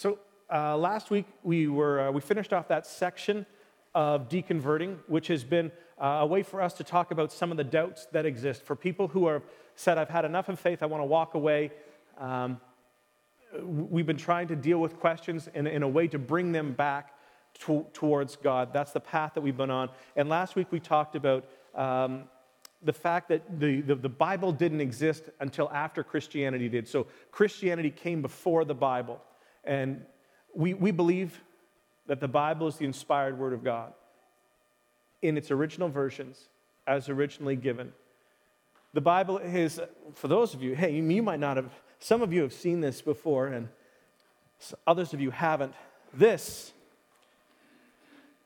So last week we finished off that section of deconverting, which has been a way for us to talk about some of the doubts that exist for people who have said, I've had enough of faith, I want to walk away. We've been trying to deal with questions in a way to bring them back towards God. That's the path that we've been on. And last week we talked about the fact that the Bible didn't exist until after Christianity did. So Christianity came before the Bible. And we believe that the Bible is the inspired Word of God in its original versions, as originally given. The Bible is, for those of you, hey, you might not have, some of you have seen this before, and others of you haven't. This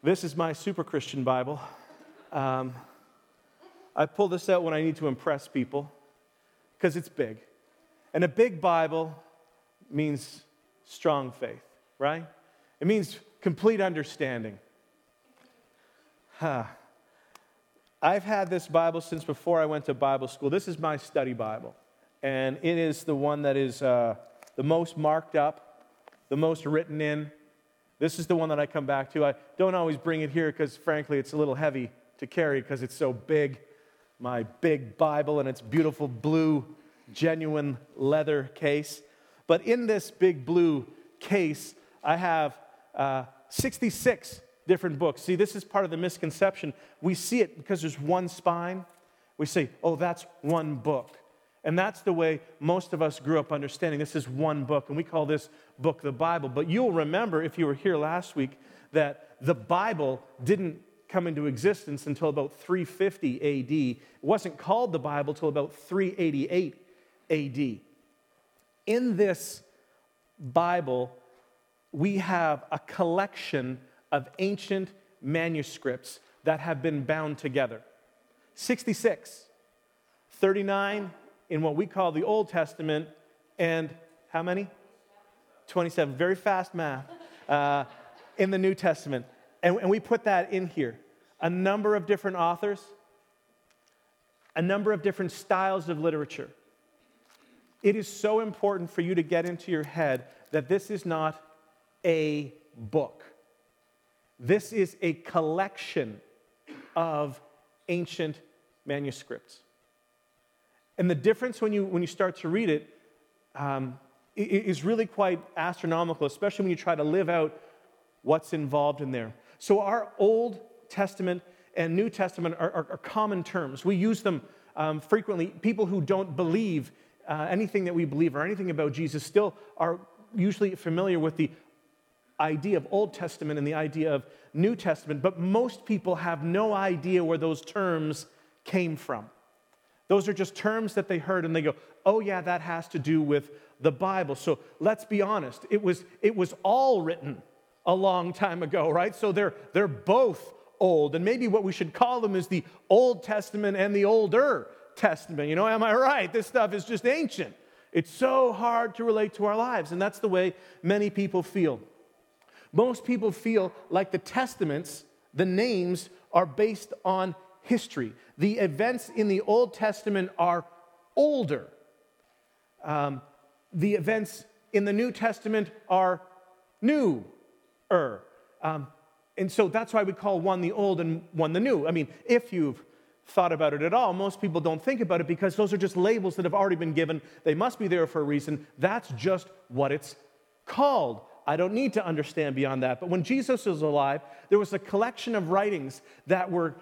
is my super Christian Bible. I pull this out when I need to impress people, because it's big. And a big Bible means strong faith, right? It means complete understanding. I've had this Bible since before I went to Bible school. This is my study Bible, and it is the one that is the most marked up, the most written in. This is the one that I come back to. I don't always bring it here because, frankly, it's a little heavy to carry because it's so big. My big Bible and its beautiful blue, genuine leather case. But in this big blue case, I have 66 different books. See, this is part of the misconception. We see it because there's one spine. We say, oh, that's one book. And that's the way most of us grew up understanding. This is one book, and we call this book the Bible. But you'll remember, if you were here last week, that the Bible didn't come into existence until about 350 A.D. It wasn't called the Bible till about 388 A.D. In this Bible, we have a collection of ancient manuscripts that have been bound together. 66, 39 in what we call the Old Testament, and how many? 27, very fast math, in the New Testament. And we put that in here. A number of different authors, a number of different styles of literature. It is so important for you to get into your head that this is not a book. This is a collection of ancient manuscripts. And the difference when you start to read it is really quite astronomical, especially when you try to live out what's involved in there. So our Old Testament and New Testament are common terms. We use them frequently. People who don't believe anything that we believe or anything about Jesus still are usually familiar with the idea of Old Testament and the idea of New Testament, but most people have no idea where those terms came from. Those are just terms that they heard and they go, oh yeah, that has to do with the Bible. So let's be honest, it was all written a long time ago, right? So they're both old, and maybe what we should call them is the Old Testament and the Older Testament. You know, am I right? This stuff is just ancient. It's so hard to relate to our lives, and that's the way many people feel. Most people feel like the testaments, the names, are based on history. The events in the Old Testament are older. The events in the New Testament are newer. And so that's why we call one the old and one the new. I mean, if you've thought about it at all. Most people don't think about it because those are just labels that have already been given. They must be there for a reason. That's just what it's called. I don't need to understand beyond that. But when Jesus was alive, there was a collection of writings that were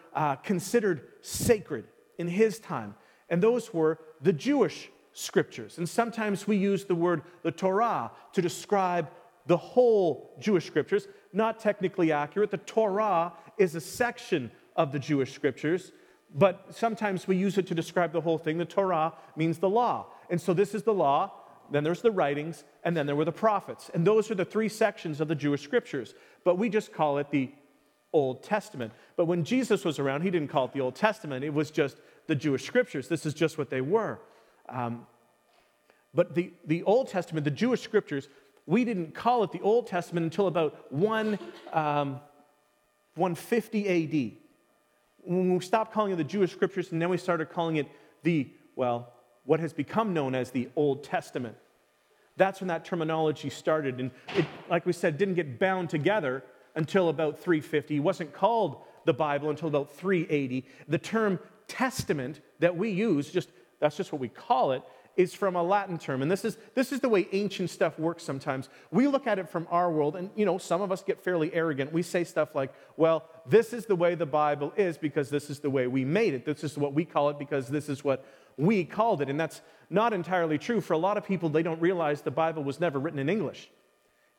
considered sacred in his time. And those were the Jewish scriptures. And sometimes we use the word the Torah to describe the whole Jewish scriptures. Not technically accurate. The Torah is a section of the Jewish scriptures. But sometimes we use it to describe the whole thing. The Torah means the law. And so this is the law, then there's the writings, and then there were the prophets. And those are the three sections of the Jewish scriptures. But we just call it the Old Testament. But when Jesus was around, he didn't call it the Old Testament. It was just the Jewish scriptures. This is just what they were. But the Old Testament, the Jewish scriptures, we didn't call it the Old Testament until about 150 A.D., when we stopped calling it the Jewish scriptures, and then we started calling it what has become known as the Old Testament. That's when that terminology started. And it, like we said, didn't get bound together until about 350. It wasn't called the Bible until about 380. The term Testament that we use, that's just what we call it, is from a Latin term. And this is the way ancient stuff works sometimes. We look at it from our world, and some of us get fairly arrogant. We say stuff like, well, this is the way the Bible is because this is the way we made it. This is what we call it because this is what we called it. And that's not entirely true. For a lot of people, they don't realize the Bible was never written in English.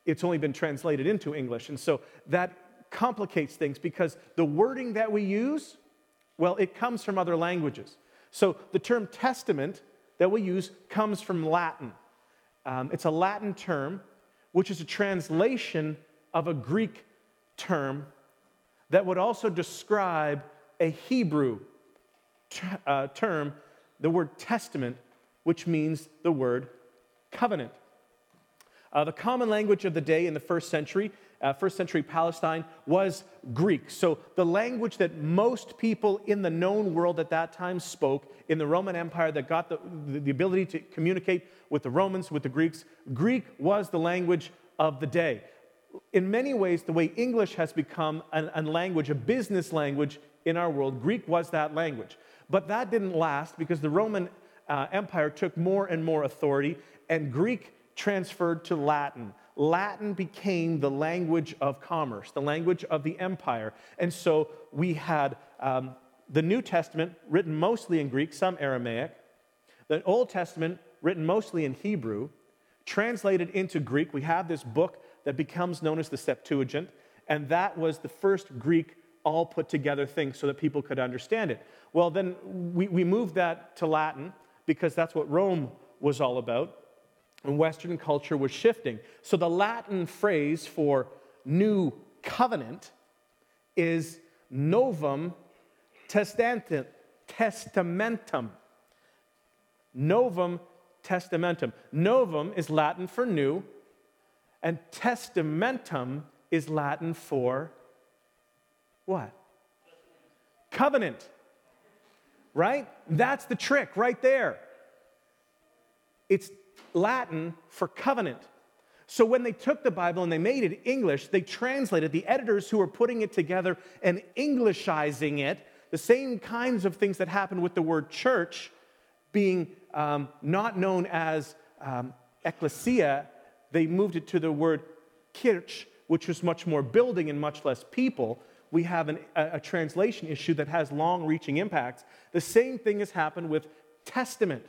It's only been translated into English. And so that complicates things because the wording that we use, well, it comes from other languages. So the term testament that we use comes from Latin. It's a Latin term, which is a translation of a Greek term that would also describe a Hebrew term, the word testament, which means the word covenant. The common language of the day in the first century Palestine was Greek. So the language that most people in the known world at that time spoke in the Roman Empire that got the ability to communicate with the Romans, with the Greeks, Greek was the language of the day. In many ways, the way English has become a language, a business language in our world, Greek was that language. But that didn't last because the Roman Empire took more and more authority, and Greek transferred to Latin. Latin became the language of commerce, the language of the empire. And so we had the New Testament written mostly in Greek, some Aramaic, the Old Testament written mostly in Hebrew, translated into Greek. We have this book that becomes known as the Septuagint, and that was the first Greek all put together thing so that people could understand it. Well, then we moved that to Latin because that's what Rome was all about. And Western culture was shifting. So the Latin phrase for new covenant is novum testamentum. Novum testamentum. Novum is Latin for new, and testamentum is Latin for what? Covenant. Right? That's the trick right there. It's Latin for covenant. So when they took the Bible and they made it English, they translated, the editors who were putting it together and Englishizing it, the same kinds of things that happened with the word church being not known as ecclesia, they moved it to the word kirch, which was much more building and much less people. We have a translation issue that has long-reaching impacts. The same thing has happened with testament.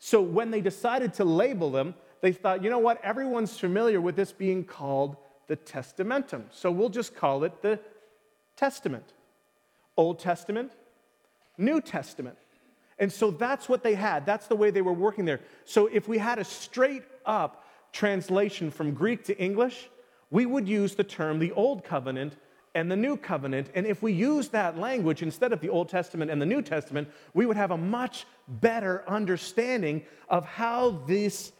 So when they decided to label them, they thought, you know what, everyone's familiar with this being called the Testamentum. So we'll just call it the Testament. Old Testament, New Testament. And so that's what they had. That's the way they were working there. So if we had a straight up translation from Greek to English, we would use the term the Old Covenant and the New Covenant. And if we use that language instead of the Old Testament and the New Testament, we would have a much better understanding of how this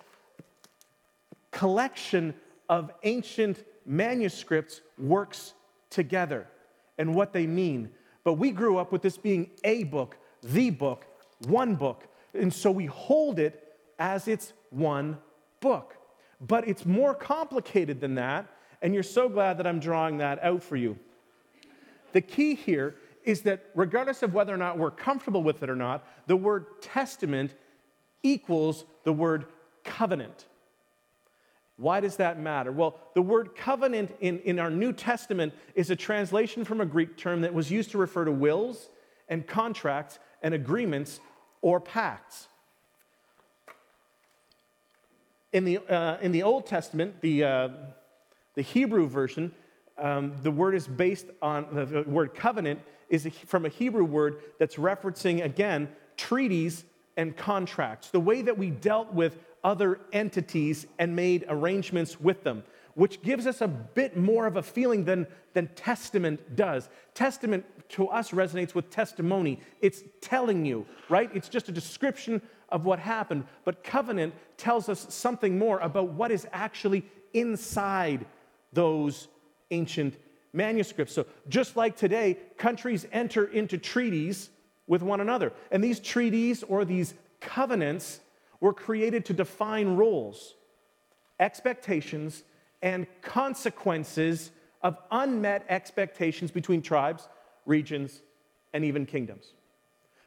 collection of ancient manuscripts works together and what they mean. But we grew up with this being a book, the book, one book. And so we hold it as it's one book. But it's more complicated than that. And you're so glad that I'm drawing that out for you. The key here is that regardless of whether or not we're comfortable with it or not, the word testament equals the word covenant. Why does that matter? Well, the word covenant in our New Testament is a translation from a Greek term that was used to refer to wills and contracts and agreements or pacts. In the Old Testament, the Hebrew version, the word is based on, the word covenant is from a Hebrew word that's referencing, again, treaties and contracts, the way that we dealt with other entities and made arrangements with them, which gives us a bit more of a feeling than testament does. Testament to us resonates with testimony. It's telling you, right? It's just a description of what happened. But covenant tells us something more about what is actually inside those ancient manuscripts. So just like today, countries enter into treaties with one another. And these treaties or these covenants were created to define roles, expectations and consequences of unmet expectations between tribes, regions, and even kingdoms.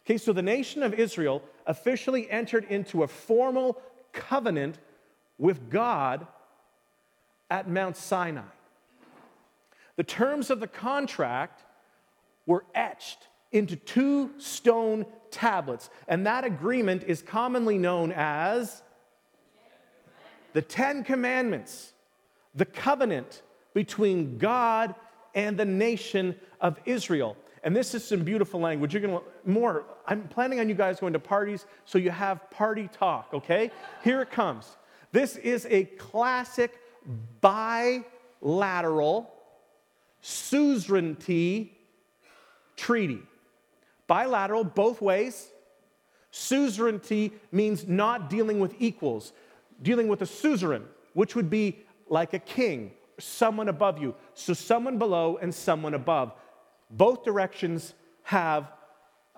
Okay, so the nation of Israel officially entered into a formal covenant with God at Mount Sinai. The terms of the contract were etched into 2 stone tablets, and that agreement is commonly known as the 10 Commandments, the covenant between God and the nation of Israel. And this is some beautiful language. You're going to more. I'm planning on you guys going to parties, so you have party talk, okay? Here it comes. This is a classic bilateral suzerainty treaty. Bilateral, both ways. Suzerainty means not dealing with equals, dealing with a suzerain, which would be like a king, someone above you. So someone below and someone above. Both directions have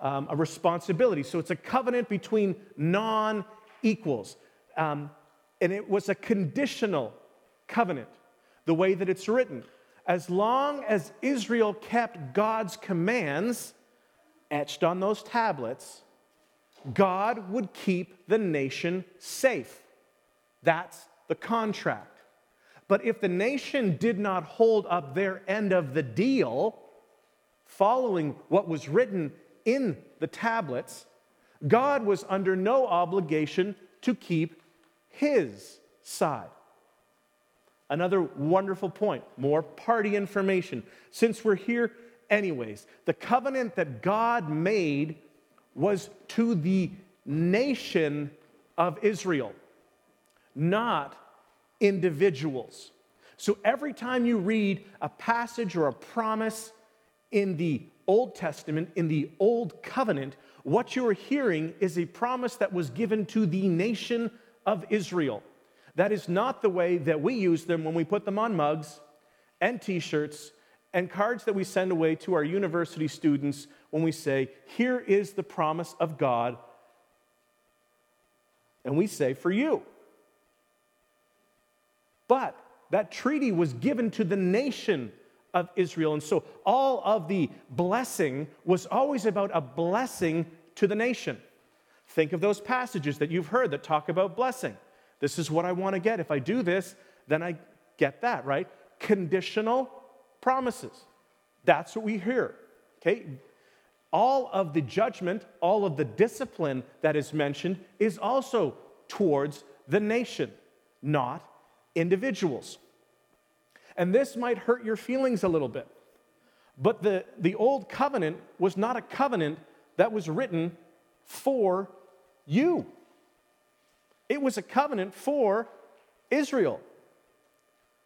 a responsibility. So it's a covenant between non-equals. And it was a conditional covenant, the way that it's written. As long as Israel kept God's commands etched on those tablets, God would keep the nation safe. That's the contract. But if the nation did not hold up their end of the deal, following what was written in the tablets, God was under no obligation to keep his side. Another wonderful point, more party information. Since we're here anyways, the covenant that God made was to the nation of Israel, not individuals. So every time you read a passage or a promise in the Old Testament, in the Old Covenant, what you're hearing is a promise that was given to the nation of Israel. That is not the way that we use them when we put them on mugs and t-shirts and cards that we send away to our university students when we say, here is the promise of God, and we say, for you. But that treaty was given to the nation of Israel. And so all of the blessing was always about a blessing to the nation. Think of those passages that you've heard that talk about blessing. This is what I want to get. If I do this, then I get that, right? Conditional promises. That's what we hear, okay? All of the judgment, all of the discipline that is mentioned is also towards the nation, not individuals. And this might hurt your feelings a little bit. But the Old Covenant was not a covenant that was written for you. It was a covenant for Israel.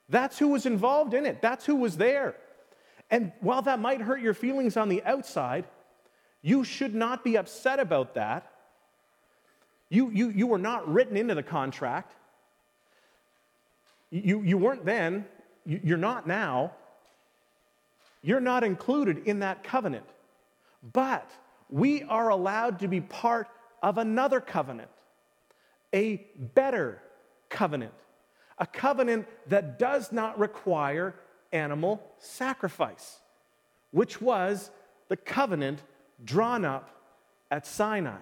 That's who was involved in it. That's who was there. And while that might hurt your feelings on the outside, you should not be upset about that. You were not written into the contract. You weren't then. You're not now. You're not included in that covenant. But we are allowed to be part of another covenant, a better covenant, a covenant that does not require animal sacrifice, which was the covenant drawn up at Sinai.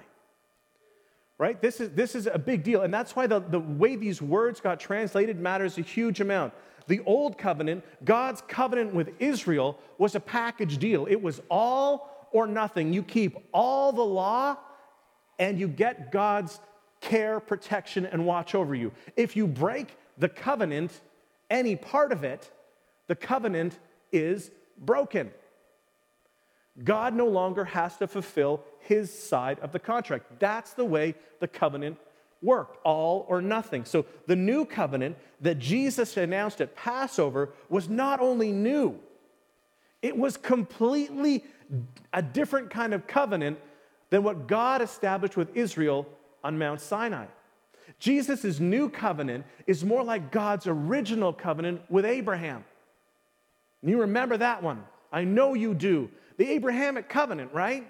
Right? This is a big deal, and that's why the way these words got translated matters a huge amount. The Old Covenant, God's covenant with Israel, was a package deal. It was all or nothing. You keep all the law, and you get God's care, protection, and watch over you. If you break the covenant, any part of it, the covenant is broken. God no longer has to fulfill his side of the contract. That's the way the covenant worked, all or nothing. So the new covenant that Jesus announced at Passover was not only new, it was completely a different kind of covenant than what God established with Israel on Mount Sinai. Jesus' new covenant is more like God's original covenant with Abraham. And you remember that one. I know you do. The Abrahamic covenant, right?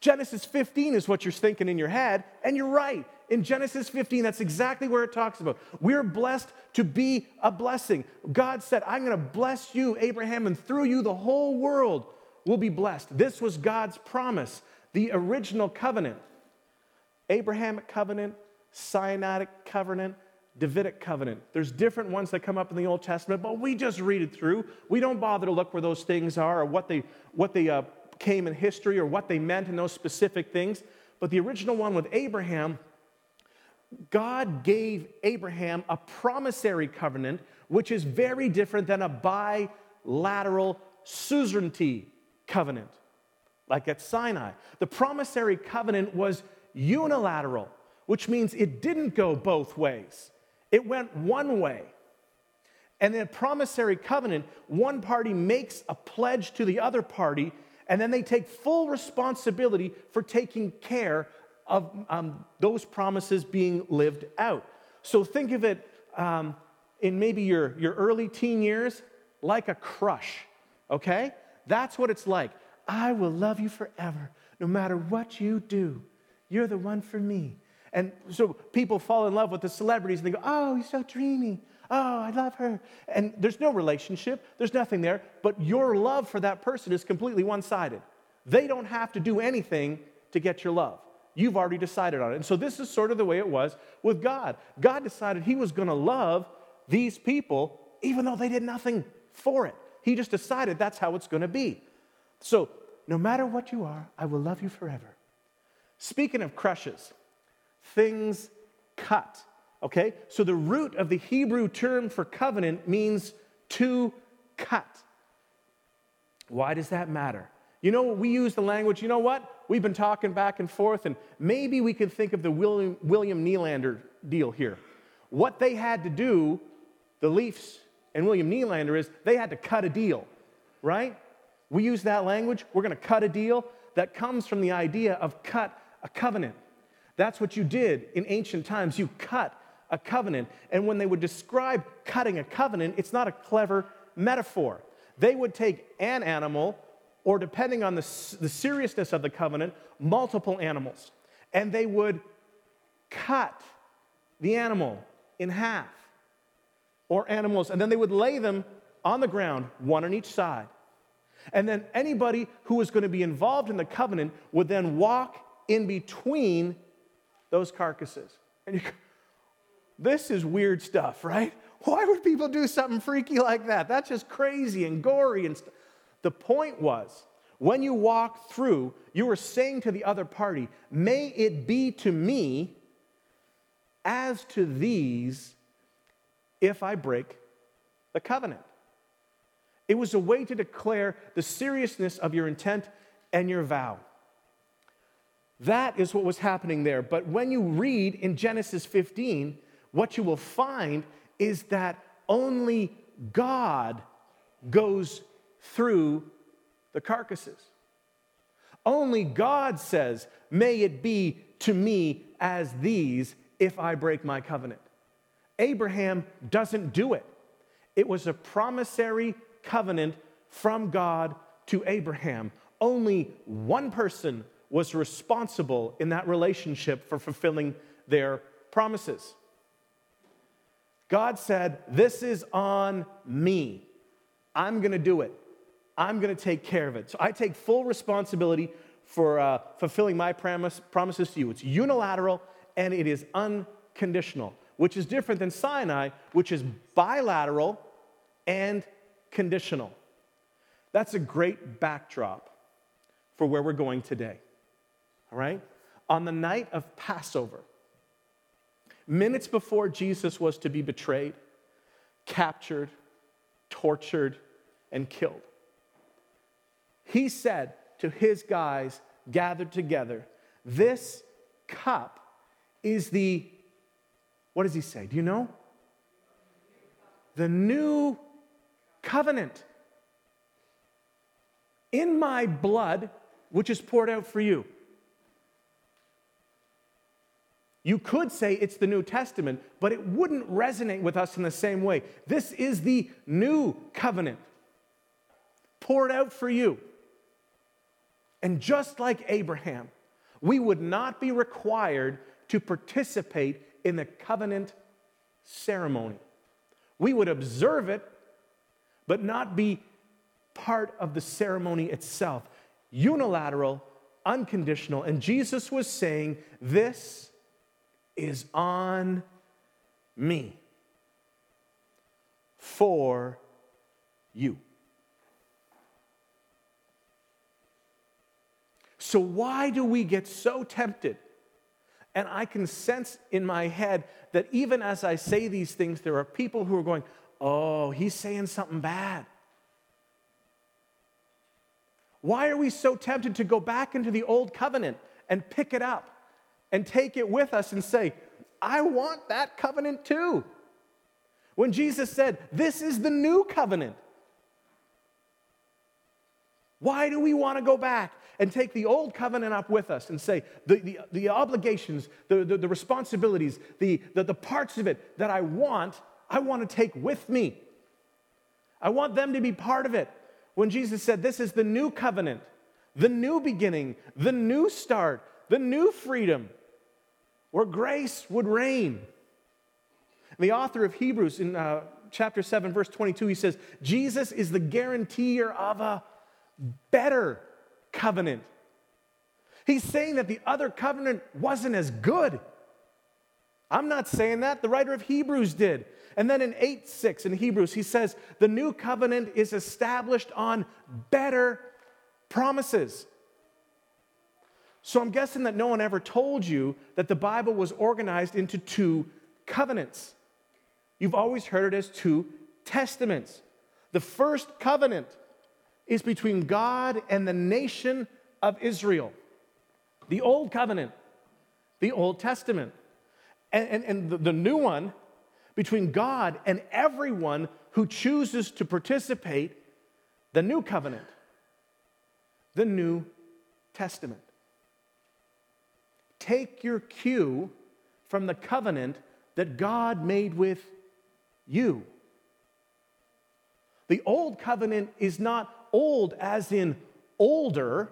Genesis 15 is what you're thinking in your head, and you're right. In Genesis 15, that's exactly where it talks about. We're blessed to be a blessing. God said, I'm going to bless you, Abraham, and through you the whole world will be blessed. This was God's promise, the original covenant. Abrahamic covenant, Sinaitic covenant, Davidic covenant. There's different ones that come up in the Old Testament, but we just read it through. We don't bother to look where those things are or what they came in history or what they meant in those specific things. But the original one with Abraham, God gave Abraham a promissory covenant, which is very different than a bilateral suzerainty covenant, like at Sinai. The promissory covenant was unilateral, which means it didn't go both ways. It went one way. And in a promissory covenant, one party makes a pledge to the other party, and then they take full responsibility for taking care of those promises being lived out. So think of it in maybe your early teen years, like a crush, okay? That's what it's like. I will love you forever, no matter what you do. You're the one for me. And so people fall in love with the celebrities, and they go, oh, he's so dreamy. Oh, I love her. And there's no relationship. There's nothing there. But your love for that person is completely one-sided. They don't have to do anything to get your love. You've already decided on it. And so this is sort of the way it was with God. God decided he was going to love these people, even though they did nothing for it. He just decided that's how it's going to be. So no matter what you are, I will love you forever. Speaking of crushes, things cut. Okay, so the root of the Hebrew term for covenant means to cut. Why does that matter? You know, we use the language, you know what? We've been talking back and forth, and maybe we can think of the William Nylander deal here. What they had to do, the Leafs and William Nylander, is they had to cut a deal, right? We use that language, we're going to cut a deal. That comes from the idea of cut a covenant. That's what you did in ancient times. You cut a covenant. And when they would describe cutting a covenant, it's not a clever metaphor. They would take an animal, or depending on the seriousness of the covenant, multiple animals, and they would cut the animal in half, or animals, and then they would lay them on the ground, one on each side. And then anybody who was going to be involved in the covenant would then walk in between those carcasses. And you go, this is weird stuff, right? Why would people do something freaky like that? That's just crazy and gory. And the point was, when you walked through, you were saying to the other party, may it be to me as to these if I break the covenant. It was a way to declare the seriousness of your intent and your vow. That is what was happening there. But when you read in Genesis 15, what you will find is that only God goes through the carcasses. Only God says, may it be to me as these if I break my covenant. Abraham doesn't do it. It was a promissory covenant from God to Abraham. Only one person was responsible in that relationship for fulfilling their promises. God said, this is on me. I'm going to do it. I'm going to take care of it. So I take full responsibility for fulfilling my promises to you. It's unilateral and it is unconditional, which is different than Sinai, which is bilateral and conditional. That's a great backdrop for where we're going today. All right? On the night of Passover, minutes before Jesus was to be betrayed, captured, tortured, and killed, he said to his guys gathered together, this cup is the, what does he say? Do you know? The new covenant in my blood, which is poured out for you. You could say it's the New Testament, but it wouldn't resonate with us in the same way. This is the new covenant poured out for you. And just like Abraham, we would not be required to participate in the covenant ceremony. We would observe it, but not be part of the ceremony itself. Unilateral, unconditional. And Jesus was saying, this is on me for you. So why do we get so tempted? And I can sense in my head that even as I say these things, there are people who are going, oh, he's saying something bad. Why are we so tempted to go back into the old covenant and pick it up and take it with us and say, I want that covenant too? When Jesus said, this is the new covenant. Why do we want to go back and take the old covenant up with us and say, the obligations, the responsibilities, the parts of it that I want to take with me. I want them to be part of it. When Jesus said, this is the new covenant, the new beginning, the new start, the new freedom, where grace would reign. The author of Hebrews in chapter 7, verse 22, he says, Jesus is the guarantor of a better covenant. He's saying that the other covenant wasn't as good. I'm not saying that. The writer of Hebrews did. And then in 8:6 in Hebrews, he says, the new covenant is established on better promises. So I'm guessing that no one ever told you that the Bible was organized into two covenants. You've always heard it as two testaments. The first covenant is between God and the nation of Israel. The Old Covenant, the Old Testament, and the new one between God and everyone who chooses to participate, the New Covenant, the New Testament. Take your cue from the covenant that God made with you. The Old Covenant is not old as in older,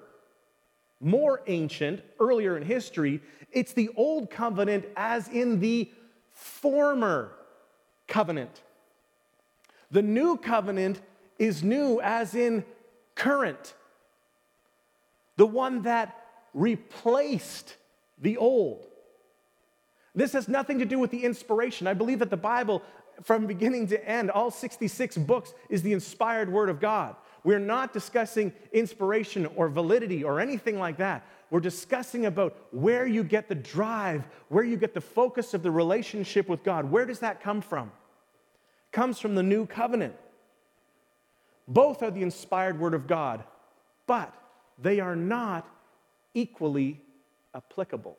more ancient, earlier in history. It's the old covenant as in the former covenant. The new covenant is new as in current, the one that replaced the old. This has nothing to do with the inspiration. I believe that the Bible, from beginning to end, all 66 books, is the inspired word of God. We're not discussing inspiration or validity or anything like that. We're discussing about where you get the drive, where you get the focus of the relationship with God. Where does that come from? It comes from the new covenant. Both are the inspired word of God, but they are not equally applicable.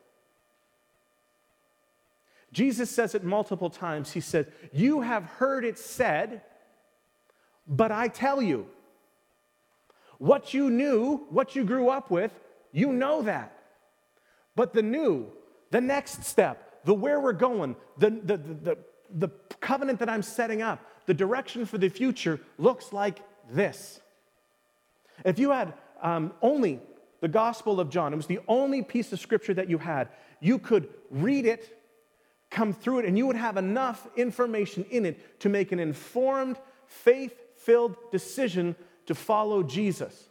Jesus says it multiple times. He says, you have heard it said, but I tell you. What you knew, what you grew up with, you know that. But the new, the next step, the where we're going, the covenant that I'm setting up, the direction for the future looks like this. If you had only the Gospel of John, it was the only piece of scripture that you had, you could read it, come through it, and you would have enough information in it to make an informed, faith-filled decision to follow Jesus.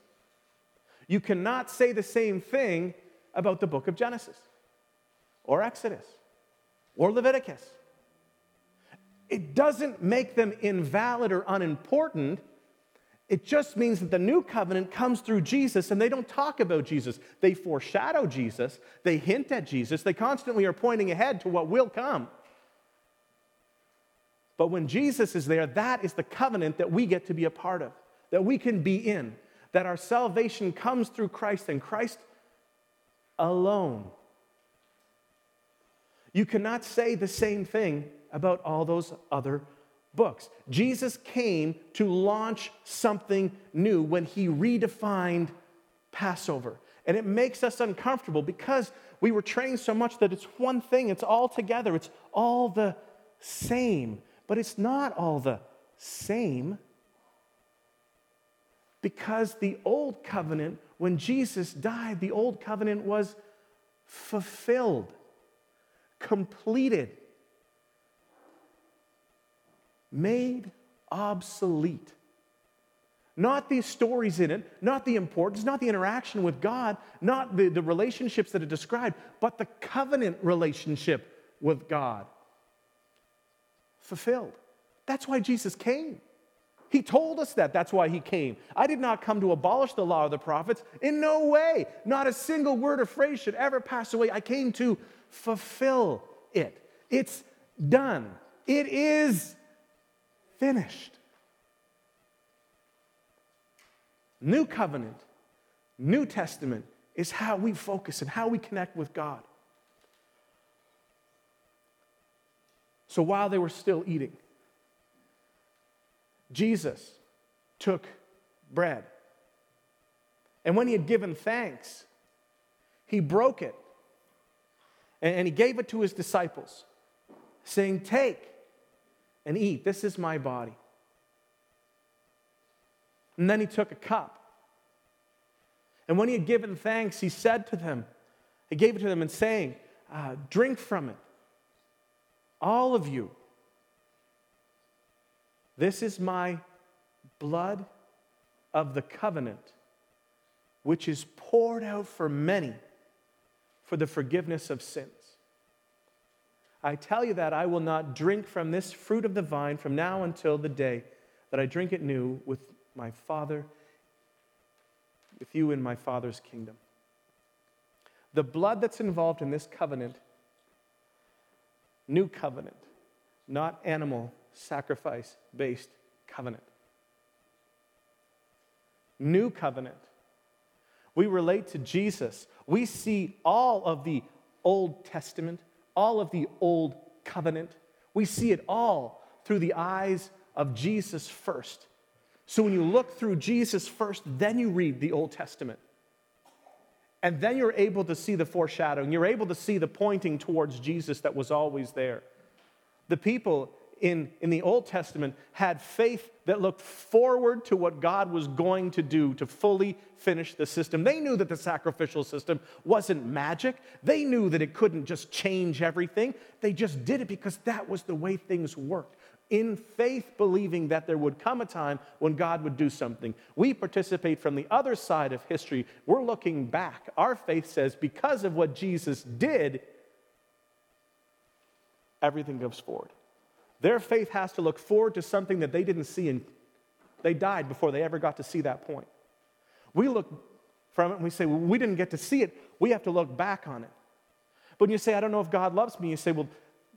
You cannot say the same thing about the book of Genesis or Exodus or Leviticus. It doesn't make them invalid or unimportant. It just means that the new covenant comes through Jesus, and they don't talk about Jesus. They foreshadow Jesus. They hint at Jesus. They constantly are pointing ahead to what will come. But when Jesus is there, that is the covenant that we get to be a part of, that we can be in, that our salvation comes through Christ and Christ alone. You cannot say the same thing about all those other books. Jesus came to launch something new when he redefined Passover. And it makes us uncomfortable because we were trained so much that it's one thing, it's all together, it's all the same. But it's not all the same. Because the old covenant, when Jesus died, the old covenant was fulfilled. completed, made obsolete. Not the stories in it, not the importance, not the interaction with God, not the relationships that are described, but the covenant relationship with God. Fulfilled. That's why Jesus came. He told us that. That's why he came. I did not come to abolish the law of the prophets. In no way. Not a single word or phrase should ever pass away. I came to fulfill it. It's done. It is finished. New covenant, New Testament is how we focus and how we connect with God. So while they were still eating, Jesus took bread. And when he had given thanks, he broke it. And he gave it to his disciples, saying, "Take and eat. This is my body." And then he took a cup. And when he had given thanks, he said to them, he gave it to them and saying, "Drink from it, all of you. This is my blood of the covenant, which is poured out for many for the forgiveness of sins. I tell you that I will not drink from this fruit of the vine from now until the day that I drink it new with my Father, with you in my Father's kingdom." The blood that's involved in this covenant, new covenant, not animal sacrifice-based covenant. New covenant. We relate to Jesus. We see all of the Old Testament, all of the Old Covenant. We see it all through the eyes of Jesus first. So when you look through Jesus first, then you read the Old Testament. And then you're able to see the foreshadowing. You're able to see the pointing towards Jesus that was always there. The people in the Old Testament had faith that looked forward to what God was going to do to fully finish the system. They knew that the sacrificial system wasn't magic. They knew that it couldn't just change everything. They just did it because that was the way things worked. In faith, believing that there would come a time when God would do something. We participate from the other side of history. We're looking back. Our faith says because of what Jesus did, everything goes forward. Their faith has to look forward to something that they didn't see, and they died before they ever got to see that point. We look from it and we say, well, we didn't get to see it. We have to look back on it. But when you say, I don't know if God loves me, you say, well,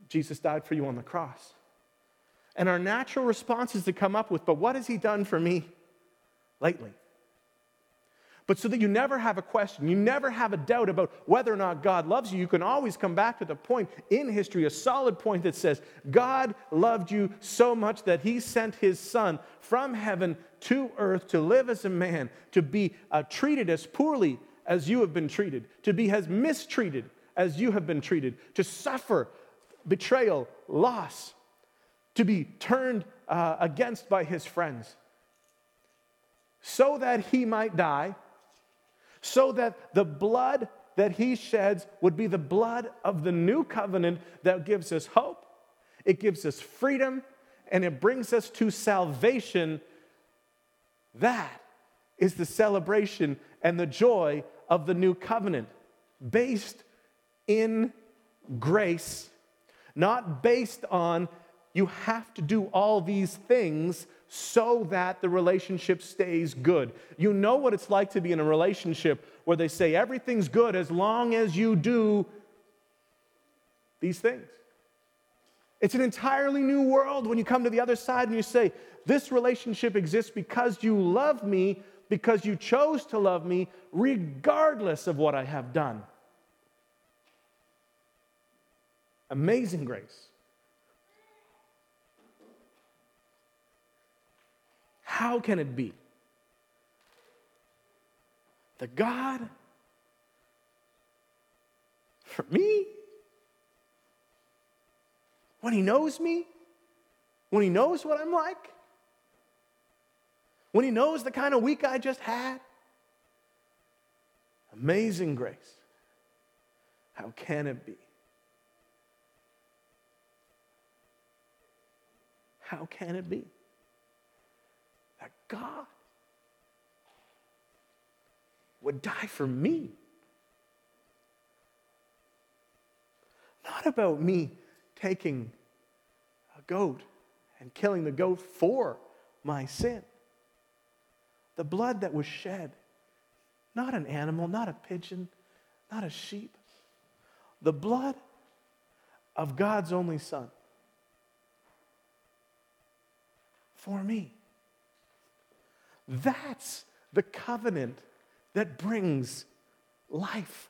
Jesus died for you on the cross. And our natural response is to come up with, but what has he done for me lately? But so that you never have a question, you never have a doubt about whether or not God loves you, you can always come back to the point in history, a solid point that says, God loved you so much that he sent his son from heaven to earth to live as a man, to be treated as poorly as you have been treated, to be as mistreated as you have been treated, to suffer betrayal, loss, to be turned against by his friends, so that he might die, so that the blood that he sheds would be the blood of the new covenant that gives us hope, it gives us freedom, and it brings us to salvation. That is the celebration and the joy of the new covenant, based in grace, not based on you have to do all these things so that the relationship stays good. You know what it's like to be in a relationship where they say everything's good as long as you do these things. It's an entirely new world when you come to the other side and you say, this relationship exists because you love me, because you chose to love me, regardless of what I have done. Amazing grace. How can it be that God, for me, when he knows me, when he knows what I'm like, when he knows the kind of week I just had, amazing grace, how can it be How can it be that God would die for me? Not about me taking a goat and killing the goat for my sin. The blood that was shed, not an animal, not a pigeon, not a sheep. The blood of God's only Son for me. That's the covenant that brings life.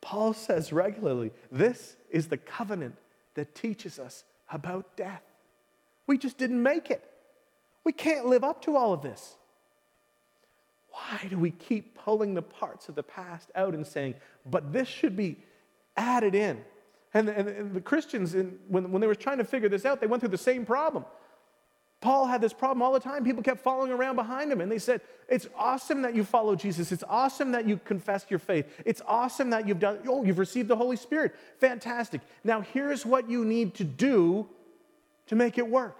Paul says regularly, this is the covenant that teaches us about death. We just didn't make it. We can't live up to all of this. Why do we keep pulling the parts of the past out and saying, but this should be added in? And the Christians, when they were trying to figure this out, they went through the same problem. Paul had this problem all the time. People kept following around behind him, and they said, it's awesome that you follow Jesus. It's awesome that you confessed your faith. It's awesome that you've received the Holy Spirit. Fantastic. Now here's what you need to do to make it work.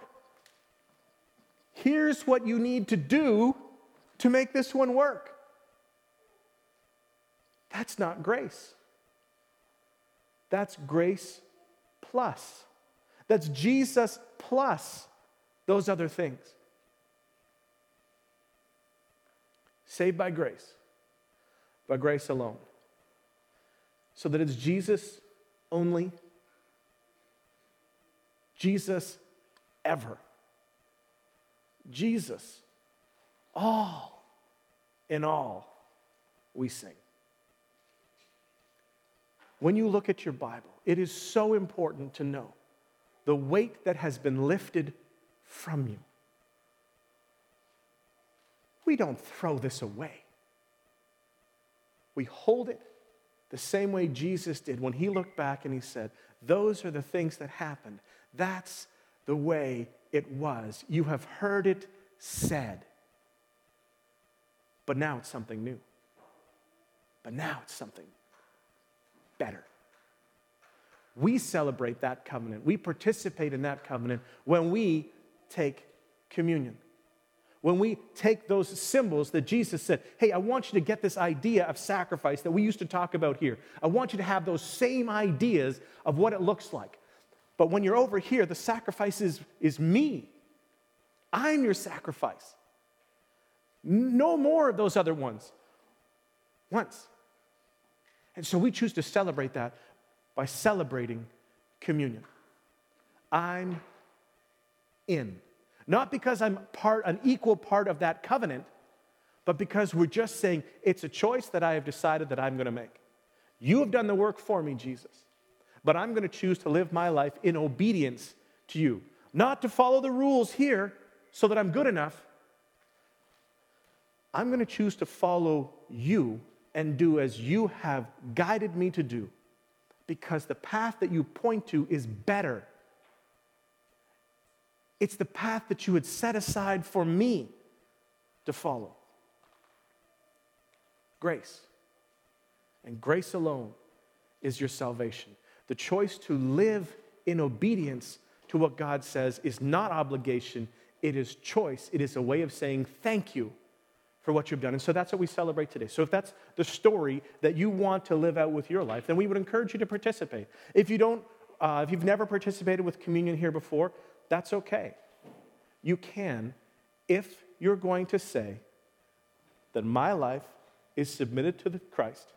Here's what you need to do to make this one work. That's not grace. That's grace plus. That's Jesus plus those other things. Saved by grace alone. So that it's Jesus only, Jesus ever, Jesus all in all, we sing. When you look at your Bible, it is so important to know the weight that has been lifted from you. We don't throw this away. We hold it the same way Jesus did when he looked back and he said, those are the things that happened. That's the way it was. You have heard it said. But now it's something new. But now it's something better. We celebrate that covenant. We participate in that covenant when we take communion. When we take those symbols that Jesus said, hey, I want you to get this idea of sacrifice that we used to talk about here. I want you to have those same ideas of what it looks like. But when you're over here, the sacrifice is me. I'm your sacrifice. No more of those other ones. Once. And so we choose to celebrate that by celebrating communion. I'm in. Not because I'm an equal part of that covenant, but because we're just saying it's a choice that I have decided that I'm going to make. You have done the work for me, Jesus, but I'm going to choose to live my life in obedience to you. Not to follow the rules here so that I'm good enough. I'm going to choose to follow you and do as you have guided me to do, because the path that you point to is better. It's the path that you had set aside for me to follow. Grace, and grace alone, is your salvation. The choice to live in obedience to what God says is not obligation, it is choice. It is a way of saying thank you for what you've done. And so that's what we celebrate today. So if that's the story that you want to live out with your life, then we would encourage you to participate. If you've never participated with communion here before, that's okay. You can, if you're going to say that my life is submitted to the Christ,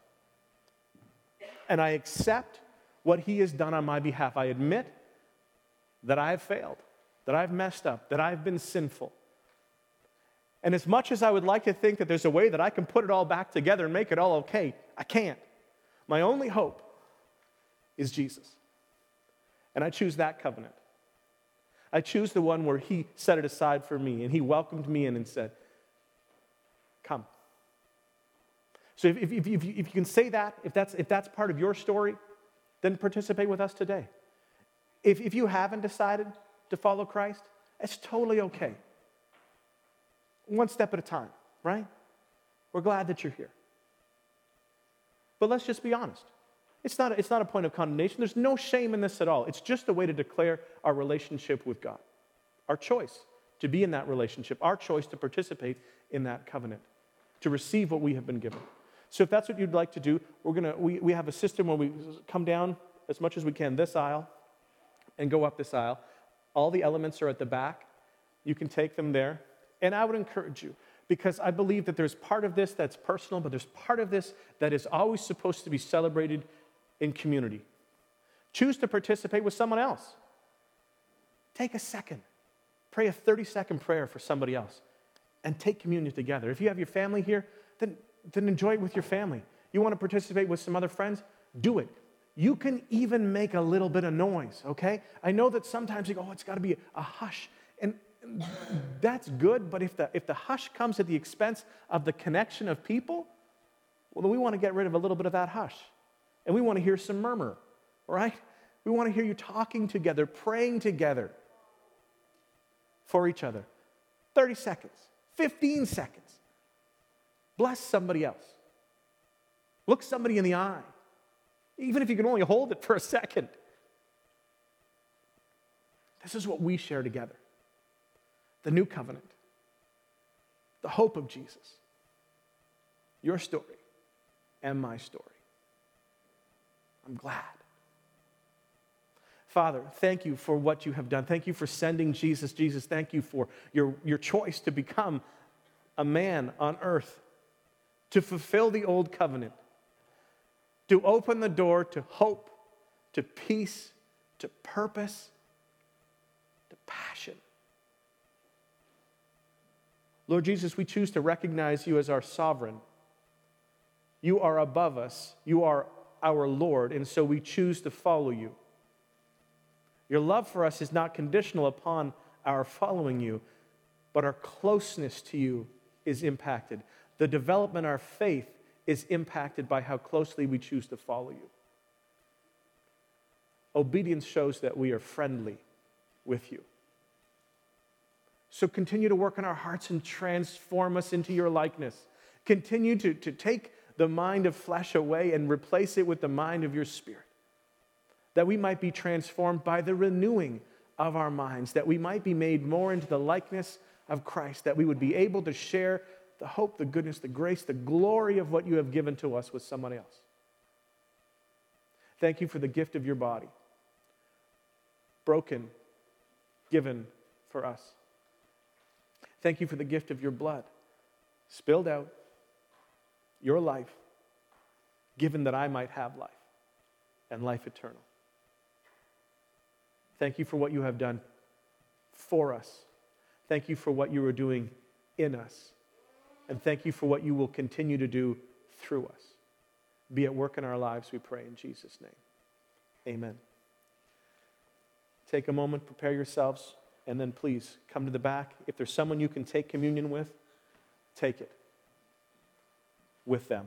and I accept what he has done on my behalf. I admit that I have failed, that I've messed up, that I've been sinful. And as much as I would like to think that there's a way that I can put it all back together and make it all okay, I can't. My only hope is Jesus. And I choose that covenant. I choose the one where he set it aside for me and he welcomed me in and said, come. So if you can say that, if that's part of your story, then participate with us today. If you haven't decided to follow Christ, it's totally okay. One step at a time, right? We're glad that you're here. But let's just be honest. It's not a point of condemnation. There's no shame in this at all. It's just a way to declare our relationship with God, our choice to be in that relationship, our choice to participate in that covenant, to receive what we have been given. So if that's what you'd like to do, we have a system where we come down as much as we can this aisle and go up this aisle. All the elements are at the back. You can take them there. And I would encourage you, because I believe that there's part of this that's personal, but there's part of this that is always supposed to be celebrated in community. Choose to participate with someone else. Take a second. Pray a 30-second prayer for somebody else and take communion together. If you have your family here, then enjoy it with your family. You want to participate with some other friends? Do it. You can even make a little bit of noise, okay? I know that sometimes you go, it's got to be a hush. And that's good, but if the hush comes at the expense of the connection of people, well, then we want to get rid of a little bit of that hush. And we want to hear some murmur, right? We want to hear you talking together, praying together for each other. 30 seconds, 15 seconds. Bless somebody else. Look somebody in the eye, even if you can only hold it for a second. This is what we share together. The new covenant, the hope of Jesus, your story and my story. I'm glad. Father, thank you for what you have done. Thank you for sending Jesus. Jesus, thank you for your choice to become a man on earth, to fulfill the old covenant, to open the door to hope, to peace, to purpose, to passion. Lord Jesus, we choose to recognize you as our sovereign. You are above us. You are our Lord, and so we choose to follow you. Your love for us is not conditional upon our following you, but our closeness to you is impacted. The development of our faith is impacted by how closely we choose to follow you. Obedience shows that we are friendly with you. So continue to work in our hearts and transform us into your likeness. Continue to take the mind of flesh away and replace it with the mind of your spirit, that we might be transformed by the renewing of our minds, that we might be made more into the likeness of Christ, that we would be able to share the hope, the goodness, the grace, the glory of what you have given to us with someone else. Thank you for the gift of your body, broken, given for us. Thank you for the gift of your blood, spilled out, your life, given that I might have life and life eternal. Thank you for what you have done for us. Thank you for what you are doing in us. And thank you for what you will continue to do through us. Be at work in our lives, we pray in Jesus' name. Amen. Take a moment, prepare yourselves, and then please come to the back. If there's someone you can take communion with, take it with them.